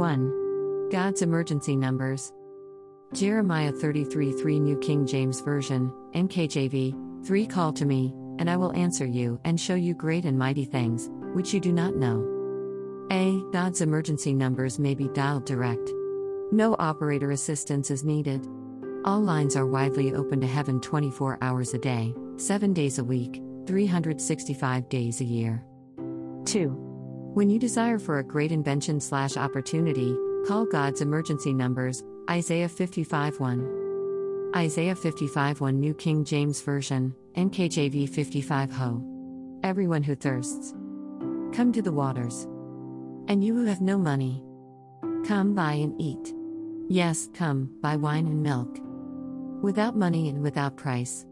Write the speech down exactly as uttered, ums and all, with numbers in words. one. God's emergency numbers. Jeremiah thirty-three three, New King James Version, N K J V, three Call to me, and I will answer you and show you great and mighty things, which you do not know. A. God's emergency numbers may be dialed direct. No operator assistance is needed. All lines are widely open to heaven twenty-four hours a day, seven days a week, three hundred sixty-five days a year. two. When you desire for a great invention slash opportunity, call God's emergency numbers, Isaiah fifty-five one. Isaiah fifty-five one, New King James Version, N K J V fifty-five Ho. Everyone who thirsts, come to the waters. And you who have no money, come buy and eat. Yes, come, buy wine and milk. Without money and without price.